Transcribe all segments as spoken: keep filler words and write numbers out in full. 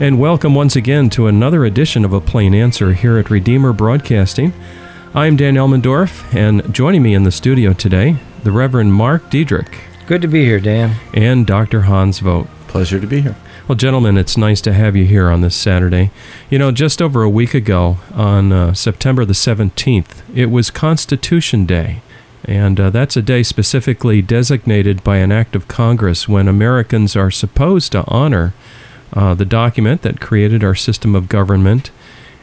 and welcome once again to another edition of A Plain Answer here at Redeemer Broadcasting. I'm Dan Elmendorf, and joining me in the studio today, the Reverend Mark Diedrich. Good to be here, Dan. And Doctor Hans Vogt. Pleasure to be here. Well, gentlemen, it's nice to have you here on this Saturday. You know, just over a week ago, on uh, September the seventeenth, it was Constitution Day. And uh, that's a day specifically designated by an act of Congress when Americans are supposed to honor uh, the document that created our system of government.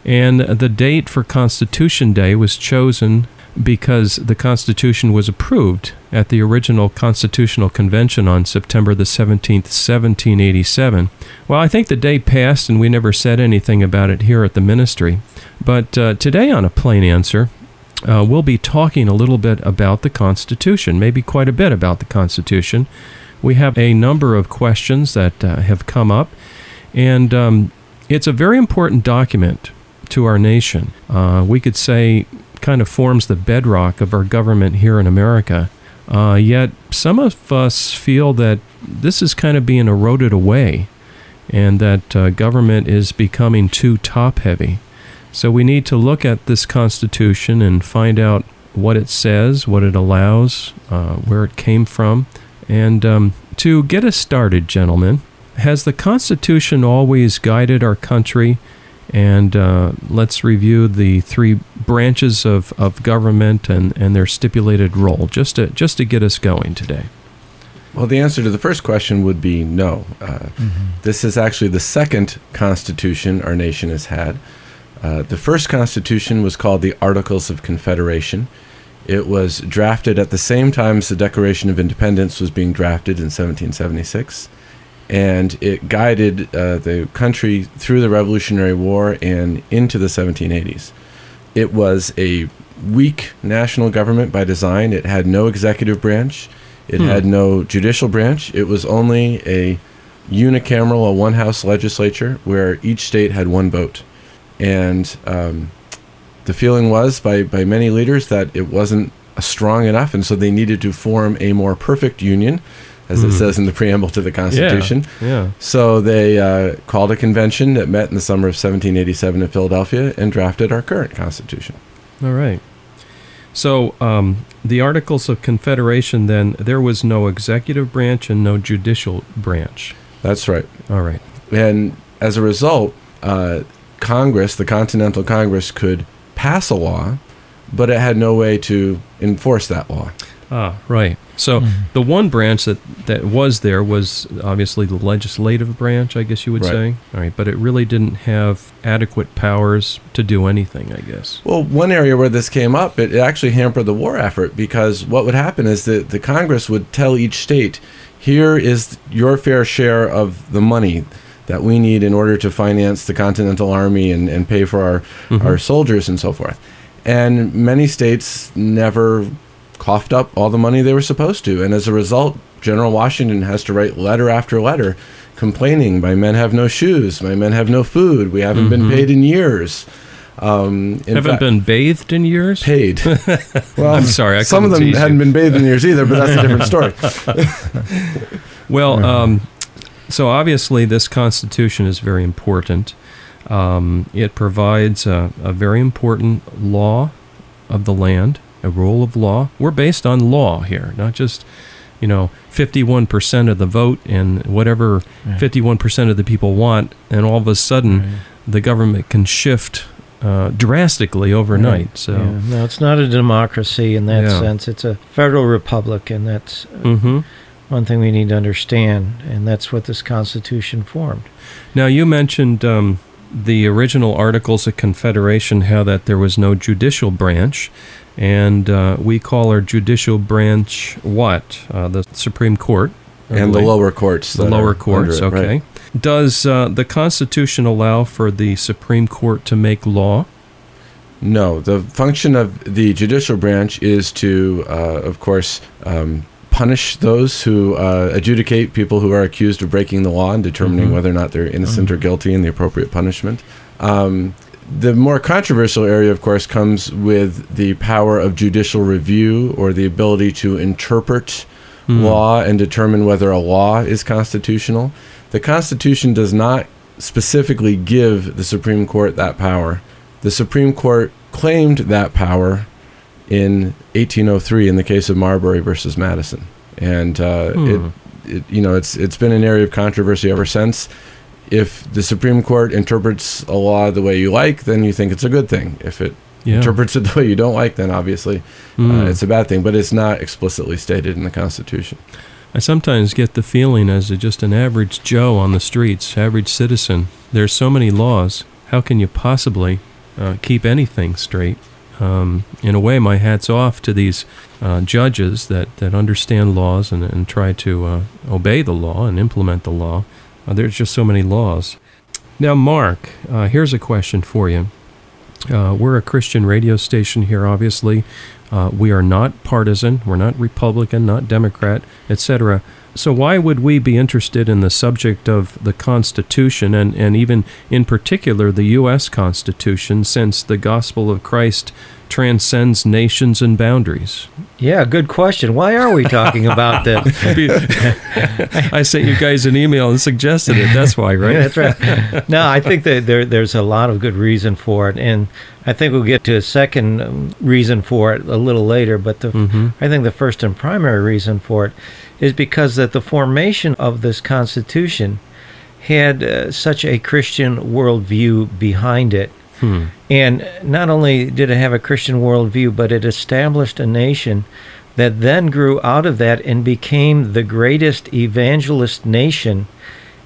And the date for Constitution Day was chosen because the Constitution was approved at the original Constitutional Convention on September the seventeenth, seventeen eighty-seven. Well, I think the day passed and we never said anything about it here at the ministry. But uh, today on A Plain Answer, uh, we'll be talking a little bit about the Constitution, maybe quite a bit about the Constitution. We have a number of questions that uh, have come up, and um, it's a very important document to our nation. Uh, we could say kind of forms the bedrock of our government here in America. Uh, yet some of us feel that this is kind of being eroded away and that uh, government is becoming too top-heavy. So we need to look at this Constitution and find out what it says, what it allows, uh, where it came from. And um, to get us started, gentlemen, has the Constitution always guided our country? And uh, let's review the three branches of, of government and, and their stipulated role, just to just to get us going today. Well, the answer to the first question would be no. Uh, mm-hmm. This is actually the second Constitution our nation has had. Uh, the first Constitution was called the Articles of Confederation. It was drafted at the same time as the Declaration of Independence was being drafted in seventeen seventy-six. And it guided uh, the country through the Revolutionary War and into the seventeen eighties. It was a weak national government by design. It had no executive branch. It hmm. had no judicial branch. It was only a unicameral, a one-house legislature where each state had one vote. And um, the feeling was by, by many leaders that it wasn't strong enough, and so they needed to form a more perfect union, as it mm. says in the preamble to the Constitution. Yeah, yeah. So they uh, called a convention that met in the summer of seventeen eighty-seven in Philadelphia and drafted our current Constitution. All right. So um, the Articles of Confederation, then, there was no executive branch and no judicial branch. That's right. All right. And as a result, uh, Congress, the Continental Congress, could pass a law, but it had no way to enforce that law. Ah, right. So mm-hmm. the one branch that, that was there was obviously the legislative branch, I guess you would right. say. All right, but it really didn't have adequate powers to do anything, I guess. Well, one area where this came up, it actually hampered the war effort, because what would happen is that the Congress would tell each state, here is your fair share of the money that we need in order to finance the Continental Army and, and pay for our, mm-hmm. our soldiers and so forth. And many states never coughed up all the money they were supposed to. And as a result, General Washington has to write letter after letter complaining, my men have no shoes, my men have no food, we haven't mm-hmm. been paid in years. Um, in haven't fact, been bathed in years? Paid. Well, I'm sorry. I some of them hadn't been bathed in years either, but that's a different story. Well, um, so obviously this Constitution is very important. Um, it provides a, a very important law of the land, a rule of law. We're based on law here, not just, you know, fifty-one percent of the vote and whatever right. fifty-one percent of the people want, and all of a sudden right. the government can shift uh, drastically overnight. Right. So yeah. No, it's not a democracy in that yeah. sense. It's a federal republic, and that's mm-hmm. one thing we need to understand, and that's what this Constitution formed. Now, you mentioned um, the original Articles of Confederation, how that there was no judicial branch. And uh, we call our judicial branch what? Uh, the Supreme Court. And the lower courts. The lower courts, it, okay. Right. Does uh, the Constitution allow for the Supreme Court to make law? No. The function of the judicial branch is to, uh, of course, um, punish those who uh, adjudicate people who are accused of breaking the law and determining mm-hmm. whether or not they're innocent mm-hmm. or guilty and the appropriate punishment. Um The more controversial area, of course, comes with the power of judicial review, or the ability to interpret mm. law and determine whether a law is constitutional. The Constitution does not specifically give the Supreme Court that power. The Supreme Court claimed that power in eighteen oh three in the case of Marbury versus Madison. And uh, hmm. it, it, you know, it's it's been an area of controversy ever since. If the Supreme Court interprets a law the way you like, then you think it's a good thing. If it yeah. interprets it the way you don't like, then obviously mm. uh, it's a bad thing. But it's not explicitly stated in the Constitution. I sometimes get the feeling, as a, just an average Joe on the streets, average citizen, there's so many laws. How can you possibly uh, keep anything straight? Um, in a way, my hat's off to these uh, judges that, that understand laws and, and try to uh, obey the law and implement the law. Uh, there's just so many laws. Now, Mark, uh, here's a question for you. Uh, we're a Christian radio station here, obviously. Uh, we are not partisan. We're not Republican, not Democrat, et cetera. So why would we be interested in the subject of the Constitution and, and even in particular the U S Constitution, since the gospel of Christ transcends nations and boundaries? Yeah, good question. Why are we talking about that? I sent you guys an email and suggested it. That's why, right? Yeah, that's right. No, I think that there, there's a lot of good reason for it. And I think we'll get to a second reason for it a little later. But the, mm-hmm. I think the first and primary reason for it is because that the formation of this Constitution had uh, such a Christian worldview behind it. Hmm. And not only did it have a Christian worldview, but it established a nation that then grew out of that and became the greatest evangelist nation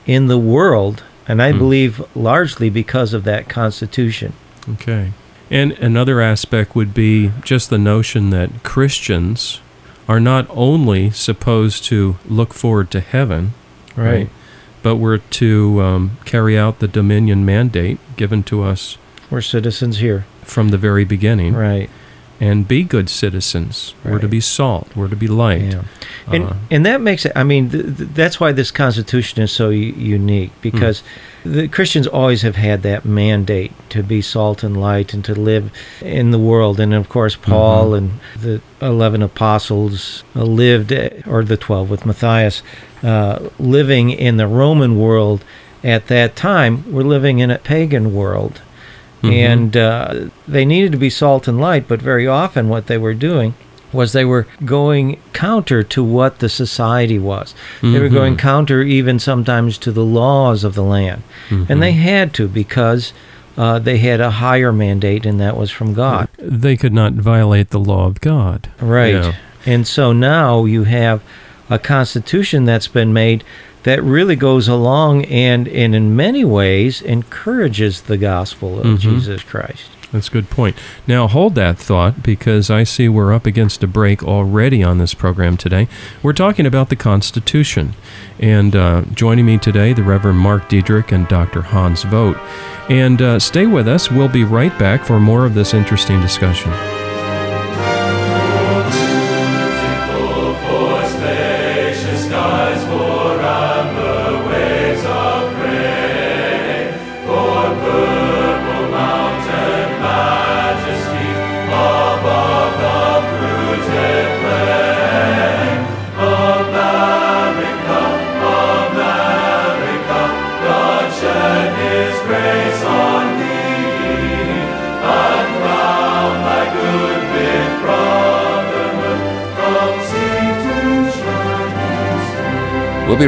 in the world, and I hmm. believe largely because of that Constitution. Okay. And another aspect would be just the notion that Christians are not only supposed to look forward to heaven, right, right but we're to um, carry out the dominion mandate given to us. We're citizens here. From the very beginning. Right. And be good citizens. Right. We're to be salt. We're to be light. Yeah. And uh, and that makes it, I mean, th- th- that's why this Constitution is so u- unique, because hmm. the Christians always have had that mandate to be salt and light and to live in the world. And, of course, Paul mm-hmm. and the eleven apostles lived, or the twelve with Matthias, uh, living in the Roman world at that time. We're living in a pagan world. Mm-hmm. And uh, they needed to be salt and light, but very often what they were doing was they were going counter to what the society was. Mm-hmm. They were going counter even sometimes to the laws of the land. Mm-hmm. And they had to, because uh, they had a higher mandate, and that was from God. They could not violate the law of God. Right. Yeah. And so now you have a constitution that's been made that really goes along and, and in many ways encourages the gospel of mm-hmm. Jesus Christ. That's a good point. Now hold that thought, because I see we're up against a break already on this program today. We're talking about the Constitution. And uh, joining me today, the Reverend Mark Diedrich and Doctor Hans Vogt. And uh, stay with us. We'll be right back for more of this interesting discussion. We'll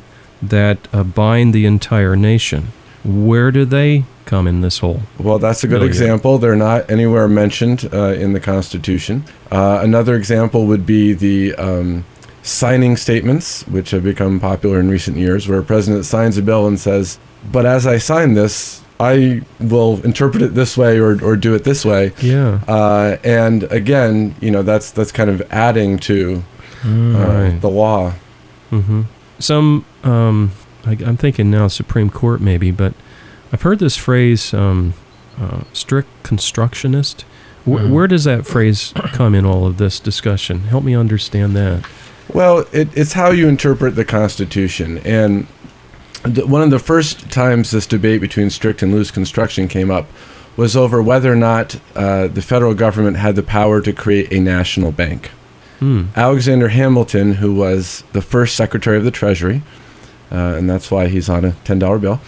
that uh, bind the entire nation? Where do they come in this whole? Well, that's a good million. example. They're not anywhere mentioned uh, in the Constitution. Uh, another example would be the um, signing statements, which have become popular in recent years, where a president signs a bill and says, but as I sign this, I will interpret it this way or, or do it this way. Yeah. Uh, and again, you know, that's that's kind of adding to mm. uh, the law. Mm-hmm. Some... Um I, I'm thinking now Supreme Court maybe, but I've heard this phrase, um, uh, strict constructionist. W- mm. Where does that phrase come in all of this discussion? Help me understand that. Well, it, it's how you interpret the Constitution. And th- one of the first times this debate between strict and loose construction came up was over whether or not uh, the federal government had the power to create a national bank. Mm. Alexander Hamilton, who was the first Secretary of the Treasury, Uh, and that's why he's on a ten dollar bill,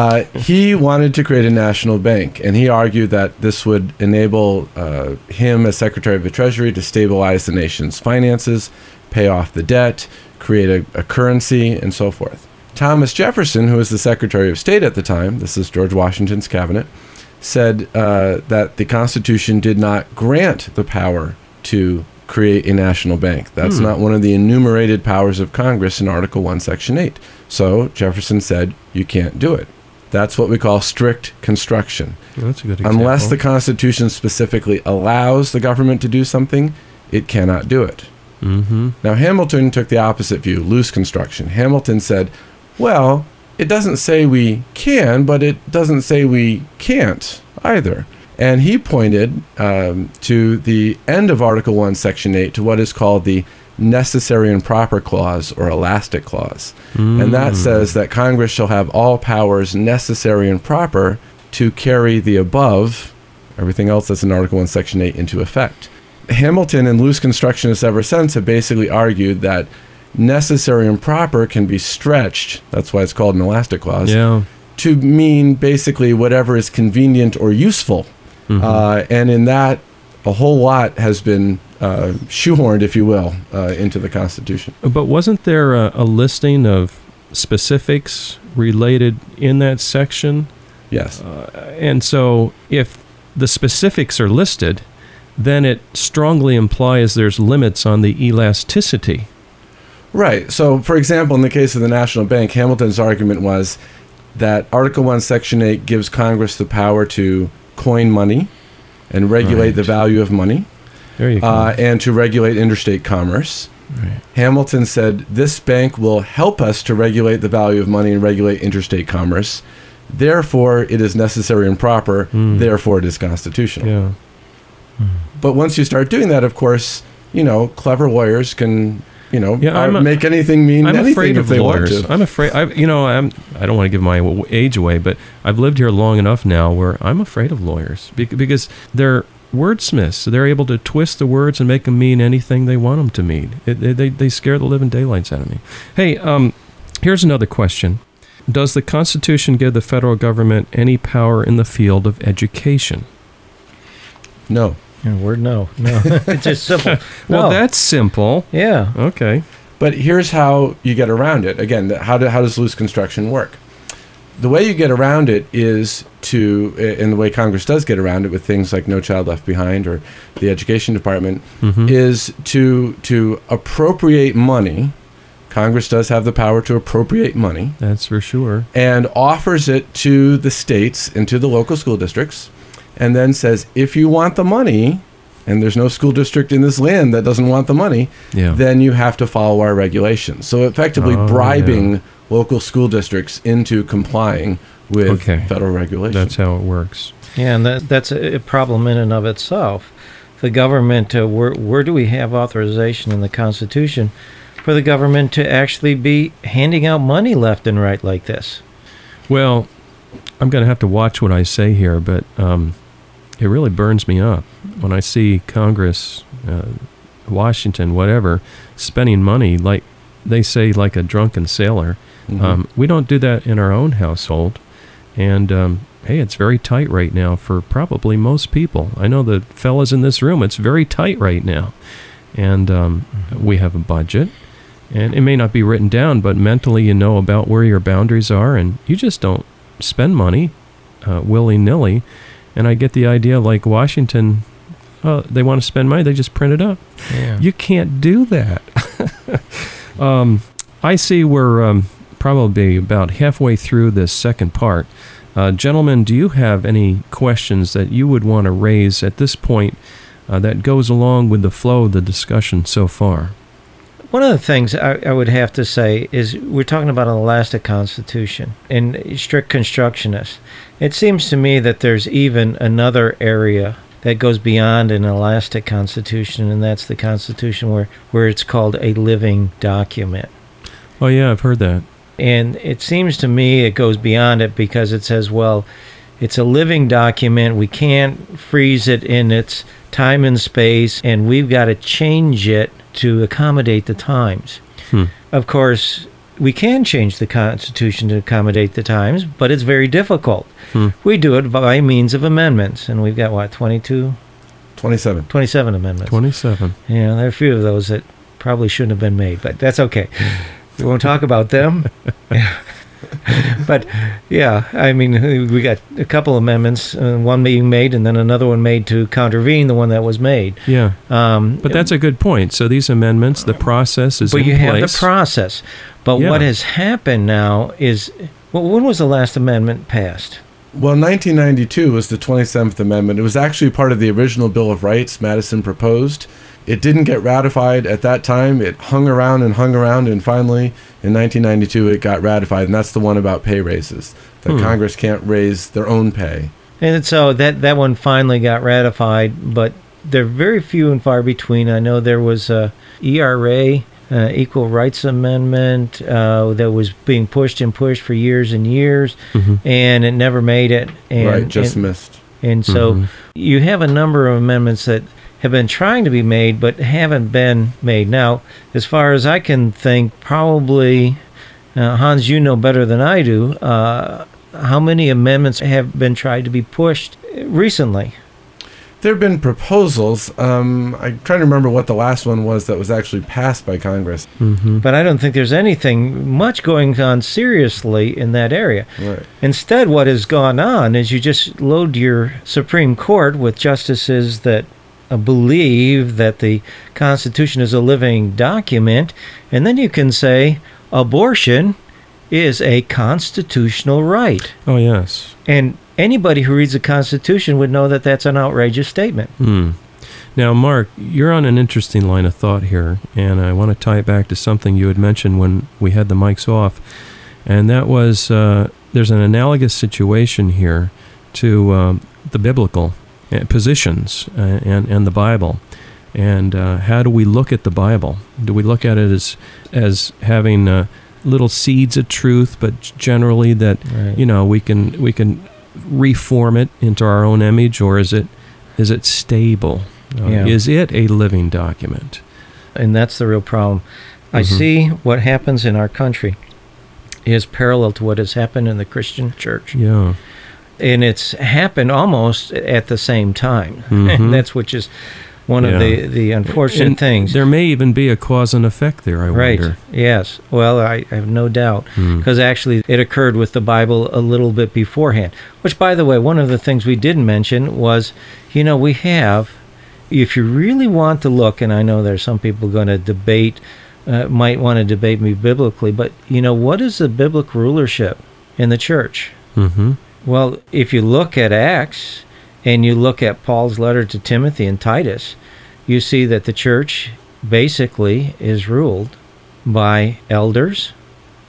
uh, he wanted to create a national bank, and he argued that this would enable uh, him as Secretary of the Treasury to stabilize the nation's finances, pay off the debt, create a, a currency, and so forth. Thomas Jefferson, who was the Secretary of State at the time, this is George Washington's cabinet, said uh, that the Constitution did not grant the power to create a national bank. That's hmm. not one of the enumerated powers of Congress in Article One, Section eight. So Jefferson said, you can't do it. That's what we call strict construction. Well, that's a good example. Unless the Constitution specifically allows the government to do something, it cannot do it. Mm-hmm. Now, Hamilton took the opposite view, loose construction. Hamilton said, well, it doesn't say we can, but it doesn't say we can't either. And he pointed um, to the end of Article One, Section eight, to what is called the Necessary and Proper Clause, or Elastic Clause. Mm. And that says that Congress shall have all powers necessary and proper to carry the above, everything else that's in Article One, Section eight, into effect. Hamilton and loose constructionists ever since have basically argued that necessary and proper can be stretched, that's why it's called an Elastic Clause, yeah. to mean basically whatever is convenient or useful. Mm-hmm. Uh, and in that, a whole lot has been uh, shoehorned, if you will, uh, into the Constitution. But wasn't there a, a listing of specifics related in that section? Yes. Uh, and so if the specifics are listed, then it strongly implies there's limits on the elasticity. Right. So, for example, in the case of the National Bank, Hamilton's argument was that Article One, Section eight gives Congress the power to coin money and regulate right. the value of money, there you go. Uh, and to regulate interstate commerce. Right. Hamilton said, this bank will help us to regulate the value of money and regulate interstate commerce. Therefore, it is necessary and proper. Mm. Therefore, it is constitutional. Yeah. Mm. But once you start doing that, of course, you know, clever lawyers can... You know, yeah, I'm a, make anything mean I'm anything afraid if they lawyers. want to. I'm afraid. I, you know, I'm. I don't want to give my age away, but I've lived here long enough now where I'm afraid of lawyers because they're wordsmiths. So they're able to twist the words and make them mean anything they want them to mean. It, they, they scare the living daylights out of me. Hey, um, here's another question. Does the Constitution give the federal government any power in the field of education? No. Yeah, word no. No. It's just simple. No. Well, that's simple. Yeah. Okay. But here's how you get around it. Again, how, do, how does loose construction work? The way you get around it is to, and the way Congress does get around it with things like No Child Left Behind or the Education Department, mm-hmm. is to to appropriate money. Congress does have the power to appropriate money. That's for sure. And offers it to the states and to the local school districts, and then says, if you want the money, and there's no school district in this land that doesn't want the money, yeah. then you have to follow our regulations. So effectively oh, bribing yeah. local school districts into complying with okay. federal regulations. That's how it works. Yeah, and that, that's a problem in and of itself. The government, uh, where, where do we have authorization in the Constitution for the government to actually be handing out money left and right like this? Well, I'm going to have to watch what I say here, but um, it really burns me up when I see Congress, uh, Washington, whatever, spending money like they say, like a drunken sailor. Mm-hmm. Um, we don't do that in our own household. And, um, hey, it's very tight right now for probably most people. I know the fellas in this room, it's very tight right now. And um, we have a budget. And it may not be written down, but mentally you know about where your boundaries are. And you just don't spend money uh, willy-nilly. And I get the idea, like Washington, uh, they want to spend money, they just print it up. Yeah. You can't do that. Um, I see we're um, probably about halfway through this second part. Uh, gentlemen, do you have any questions that you would want to raise at this point uh, that goes along with the flow of the discussion so far? One of the things I, I would have to say is we're talking about an elastic constitution and strict constructionist. It seems to me that there's even another area that goes beyond an elastic constitution, and that's the constitution where, where it's called a living document. Oh, yeah, I've heard that. And it seems to me it goes beyond it because it says, well, it's a living document. We can't freeze it in its time and space, and we've got to change it to accommodate the times. Hmm. Of course, we can change the Constitution to accommodate the times, but it's very difficult. Hmm. We do it by means of amendments, and we've got, what, twenty-two? twenty-seven. twenty-seven amendments. twenty-seven. Yeah, there are a few of those that probably shouldn't have been made, but that's okay. We won't talk about them. But, yeah, I mean, we got a couple amendments, uh, one being made and then another one made to contravene the one that was made. Yeah, um, but that's a good point. So these amendments, the process is in place. But you have the process. But yeah. what has happened now is, well, when was the last amendment passed? Well, nineteen ninety-two was the twenty-seventh Amendment. It was actually part of the original Bill of Rights Madison proposed. It didn't get ratified at that time. It hung around and hung around, and finally, in nineteen ninety-two, it got ratified, and that's the one about pay raises, that hmm. Congress can't raise their own pay. And so that, that one finally got ratified, but they're very few and far between. I know there was a E R A, Uh, Equal Rights Amendment uh, that was being pushed and pushed for years and years, mm-hmm. and it never made it. And, right, just and, missed. And so mm-hmm. you have a number of amendments that have been trying to be made but haven't been made. Now, as far as I can think, probably, uh, Hans, you know better than I do, uh, how many amendments have been tried to be pushed recently? There have been proposals. Um, I'm trying to remember what the last one was that was actually passed by Congress. Mm-hmm. But I don't think there's anything much going on seriously in that area. Right. Instead, what has gone on is you just load your Supreme Court with justices that uh, believe that the Constitution is a living document, and then you can say abortion is a constitutional right. Oh, yes. And anybody who reads the Constitution would know that that's an outrageous statement. Hmm. Now, Mark, you're on an interesting line of thought here, and I want to tie it back to something you had mentioned when we had the mics off, and that was uh, there's an analogous situation here to um, the biblical positions uh, and, and the Bible. And uh, how do we look at the Bible? Do we look at it as, as having uh, little seeds of truth, but generally that, right. you know, we can we can... reform it into our own image, or is it Is it stable? Uh, yeah. Is it a living document? And that's the real problem. Mm-hmm. I see what happens in our country is parallel to what has happened in the Christian church. Yeah. And it's happened almost at the same time. Mm-hmm. And that's which is one yeah. of the, the unfortunate and things. There may even be a cause and effect there, I right. wonder. Right, yes. Well, I, I have no doubt, because mm. actually it occurred with the Bible a little bit beforehand. Which, by the way, one of the things we didn't mention was, you know, we have, if you really want to look, and I know there's some people going to debate, uh, might want to debate me biblically, but, you know, what is the biblical rulership in the church? Mm-hmm. Well, if you look at Acts and you look at Paul's letter to Timothy and Titus, you see that the church basically is ruled by elders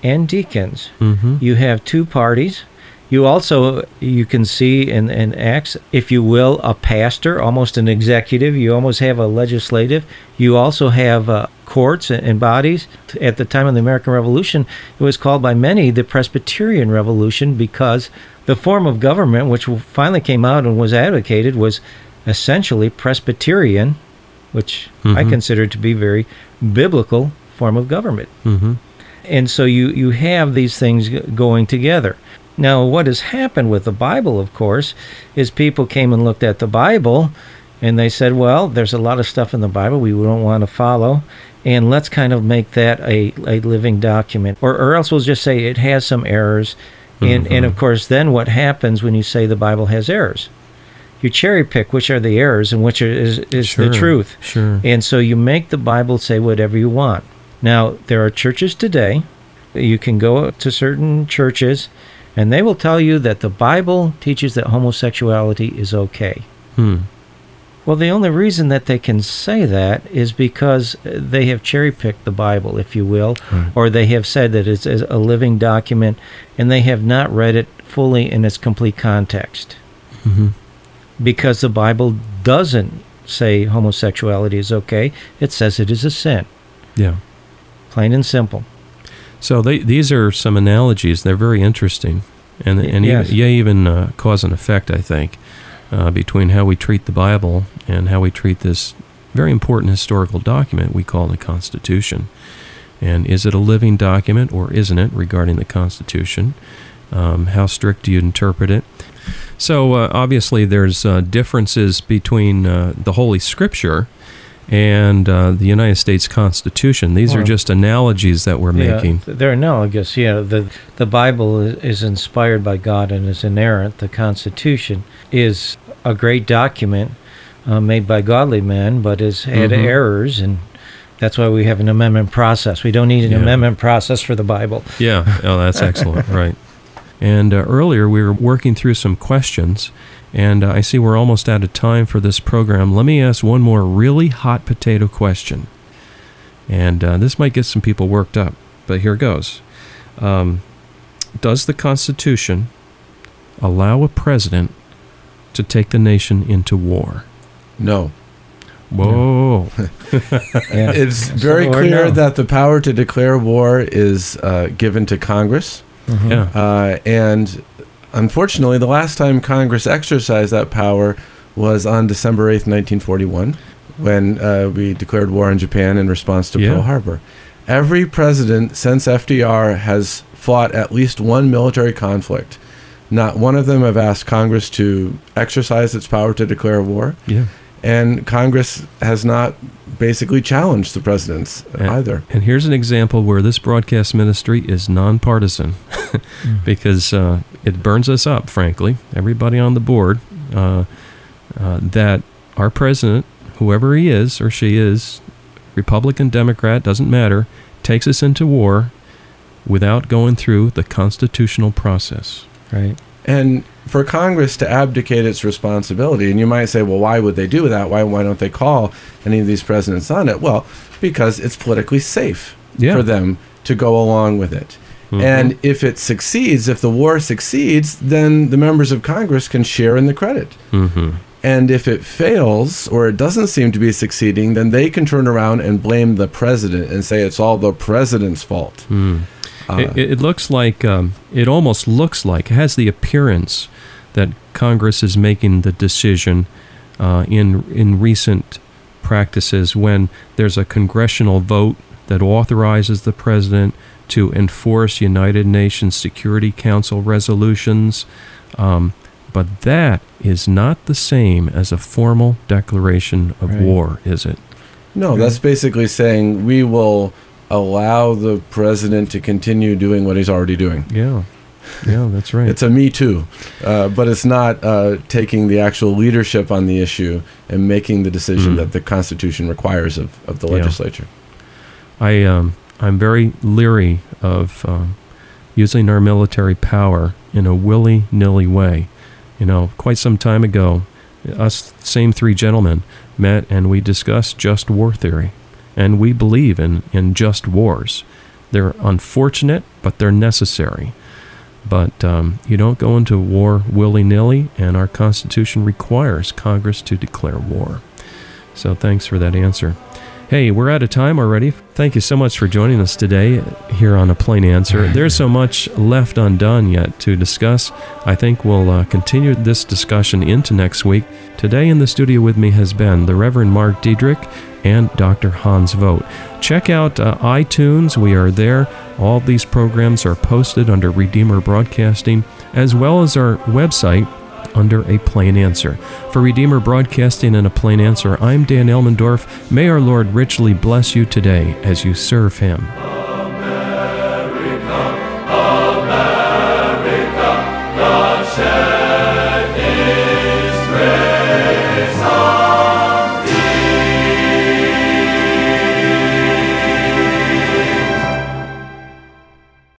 and deacons. Mm-hmm. You have two parties. You also, you can see in, in Acts, if you will, a pastor, almost an executive. You almost have a legislative. You also have uh, courts and bodies. At the time of the American Revolution, it was called by many the Presbyterian Revolution, because the form of government, which finally came out and was advocated, was essentially Presbyterian, which mm-hmm. I consider to be very biblical form of government. Mm-hmm. And so you, you have these things going together. Now, what has happened with the Bible, of course, is people came and looked at the Bible, and they said, well, there's a lot of stuff in the Bible we don't want to follow, and let's kind of make that a, a living document. Or, or else we'll just say it has some errors. And, mm-hmm. and, of course, then what happens when you say the Bible has errors? You cherry pick which are the errors and which is, is sure, the truth. Sure. And so you make the Bible say whatever you want. Now, there are churches today. You can go to certain churches, and they will tell you that the Bible teaches that homosexuality is okay. Hmm. Well, the only reason that they can say that is because they have cherry-picked the Bible, if you will, right. or they have said that it's a living document, and they have not read it fully in its complete context. Mm-hmm. Because the Bible doesn't say homosexuality is okay. It says it is a sin. Yeah. Plain and simple. So they, these are some analogies. They're very interesting, and and yes. even, yeah, even uh, cause and effect, I think, uh, between how we treat the Bible and how we treat this very important historical document we call the Constitution. And is it a living document or isn't it regarding the Constitution? Um, how strict do you interpret it? So uh, obviously there's uh, differences between uh, the Holy Scripture and uh, the United States Constitution. These well, are just analogies that we're yeah, making. They're analogous, yeah. The the Bible is inspired by God and is inerrant. The Constitution is a great document uh, made by godly men, but has had mm-hmm. errors, and that's why we have an amendment process. We don't need an yeah. amendment process for the Bible. Yeah, oh, that's excellent, right. And uh, earlier we were working through some questions, and uh, I see we're almost out of time for this program. Let me ask one more really hot potato question. And uh, this might get some people worked up, but here goes. Um, does the Constitution allow a president to take the nation into war? No. Whoa. Yeah. yeah. It's very clear no. that the power to declare war is uh, given to Congress. Mm-hmm. Yeah. Uh, and... Unfortunately, the last time Congress exercised that power was on December eighth, nineteen forty-one, when uh, we declared war on Japan in response to yeah. Pearl Harbor. Every president since F D R has fought at least one military conflict. Not one of them have asked Congress to exercise its power to declare war. Yeah. And Congress has not basically challenged the presidents and, either. And here's an example where this broadcast ministry is nonpartisan mm. because uh, it burns us up, frankly, everybody on the board, uh, uh, that our president, whoever he is or she is, Republican, Democrat, doesn't matter, takes us into war without going through the constitutional process. Right. And for Congress to abdicate its responsibility, and you might say, well, why would they do that? Why why don't they call any of these presidents on it? Well, because it's politically safe yeah. for them to go along with it. Mm-hmm. And if it succeeds, if the war succeeds, then the members of Congress can share in the credit. Mm-hmm. And if it fails, or it doesn't seem to be succeeding, then they can turn around and blame the president and say it's all the president's fault. Mm. Uh, it, it looks like, um, it almost looks like, it has the appearance that Congress is making the decision uh, in in recent practices when there's a congressional vote that authorizes the president to enforce United Nations Security Council resolutions. Um, but that is not the same as a formal declaration of right. war, is it? No, right. That's basically saying we will allow the president to continue doing what he's already doing. Yeah, yeah, that's right. It's a me too, uh, but it's not uh, taking the actual leadership on the issue and making the decision mm-hmm. that the Constitution requires of, of the legislature. Yeah. I, um, I'm very leery of um, using our military power in a willy-nilly way. You know, quite some time ago, us same three gentlemen met and we discussed just war theory. And we believe in, in just wars. They're unfortunate, but they're necessary. But um, you don't go into war willy-nilly, and our Constitution requires Congress to declare war. So thanks for that answer. Hey, we're out of time already. Thank you so much for joining us today here on A Plain Answer. There's so much left undone yet to discuss. I think we'll uh, continue this discussion into next week. Today in the studio with me has been the Reverend Mark Diedrich and Doctor Hans Vogt. Check out uh, iTunes. We are there. All these programs are posted under Redeemer Broadcasting, as well as our website, under A Plain Answer. For Redeemer Broadcasting and A Plain Answer, I'm Dan Elmendorf. May our Lord richly bless you today as you serve Him. America, America, God shed His grace.